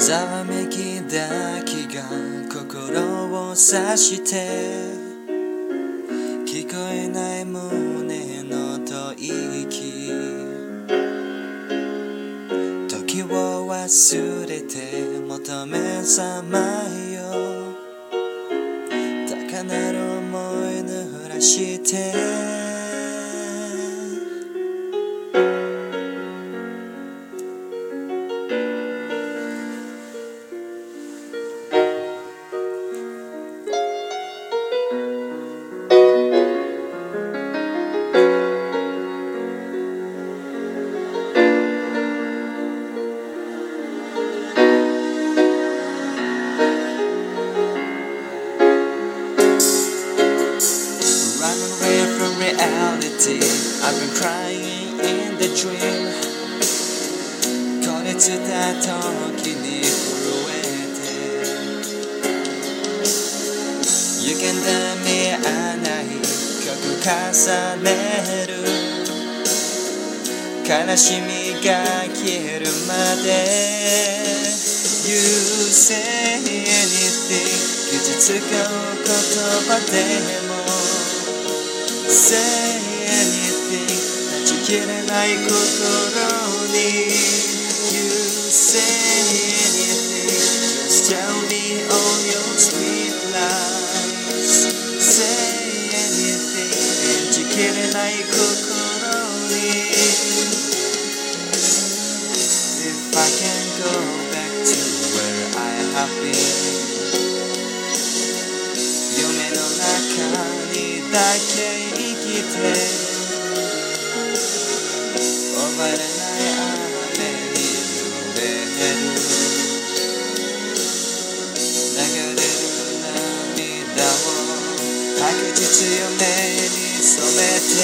ざわめきだけが心を刺して聞こえない胸の吐息時を忘れて求めさまよ高鳴る思い濡らしてI've been crying in the dream 孤立だ時に震えて歪んだ見合わない曲重ねる悲しみが消えるまで You say anything 傷つく言葉でも Say anything消えない心に You say anything Just tell me all your sweet lies Say anything 消えない心に If I can go back to where I have been 夢の中にだけ生きて強めに染めて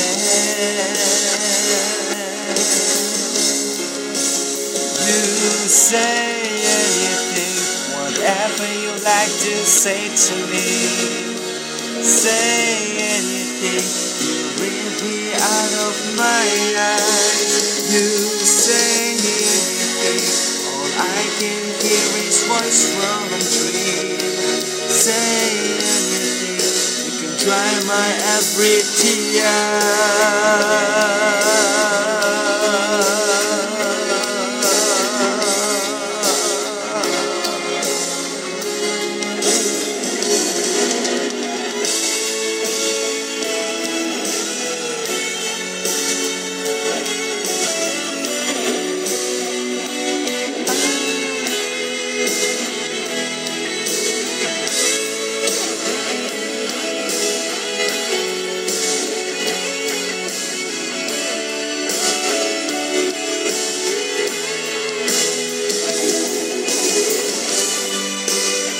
You say anything Whatever you like to say to me Say anything You will be out of my eyes You say anything All I can hear is voice from a dream Say anything Dry my every tear